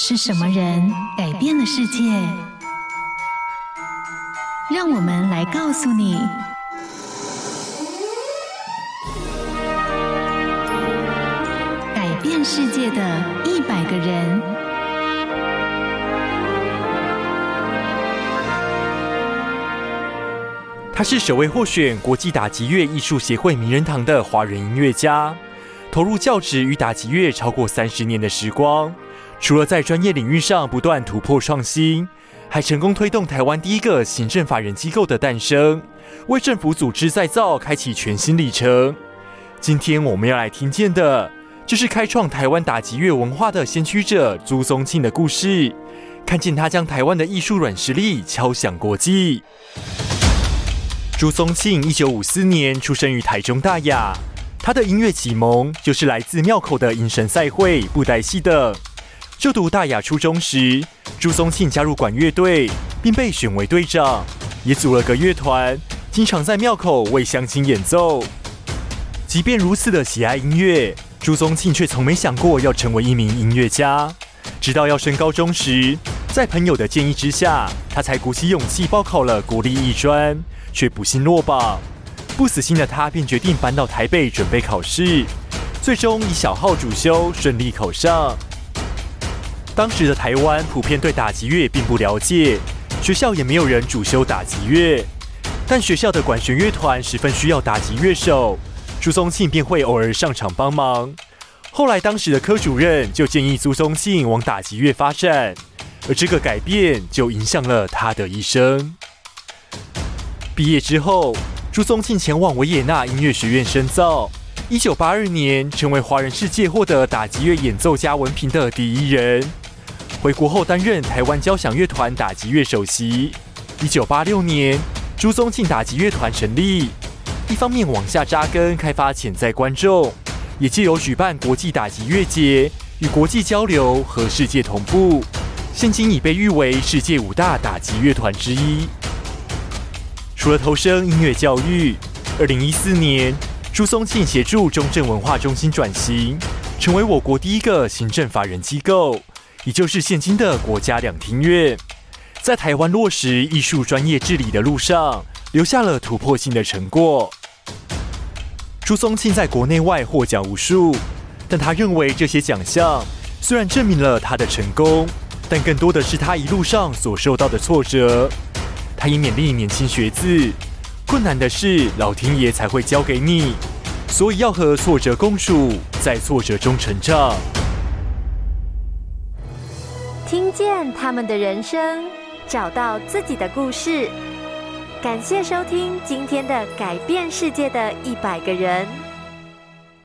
是什么人改变了世界？让我们来告诉你。改变世界的100个人。他是首位获选国际打击乐艺术协会名人堂的华人音乐家，投入教职与打击乐超过30年的时光，除了在专业领域上不断突破创新，还成功推动台湾第一个行政法人机构的诞生，为政府组织再造开启全新里程。今天我们要来听见的，就是开创台湾打击乐文化的先驱者朱宗庆的故事，看见他将台湾的艺术软实力敲响国际。朱宗庆1954年出生于台中大雅。他的音乐启蒙就是来自庙口的迎神赛会布袋戏的。就读大雅初中时，朱宗庆加入管乐队，并被选为队长，也组了个乐团，经常在庙口为乡亲演奏。即便如此的喜爱音乐，朱宗庆却从没想过要成为一名音乐家。直到要升高中时，在朋友的建议之下，他才鼓起勇气报考了国立艺专，却不幸落榜。不死心的他便决定搬到台北准备考试，最终以小号主修顺利考上。当时的台湾普遍对打击乐并不了解，学校也没有人主修打击乐，但学校的管弦乐团十分需要打击乐手，朱宗庆便会偶尔上场帮忙。后来当时的科主任就建议朱宗庆往打击乐发展，而这个改变就影响了他的一生。毕业之后，朱宗庆前往维也纳音乐学院深造，1982年成为华人世界获得打击乐演奏家文凭的第一人。回国后担任台湾交响乐团打击乐首席。1986年，朱宗庆打击乐团成立，一方面往下扎根开发潜在观众，也藉由举办国际打击乐节与国际交流和世界同步，现今已被誉为世界5大打击乐团之一。除了投身音乐教育，2014年，朱宗庆协助中正文化中心转型，成为我国第一个行政法人机构，也就是现今的国家2厅院，在台湾落实艺术专业治理的路上，留下了突破性的成果。朱宗庆在国内外获奖无数，但他认为这些奖项虽然证明了他的成功，但更多的是他一路上所受到的挫折。他也勉励年轻学子，困难的事老天爷才会教给你，所以要和挫折共处，在挫折中成长。听见他们的人生，找到自己的故事。感谢收听今天的改变世界的100个人。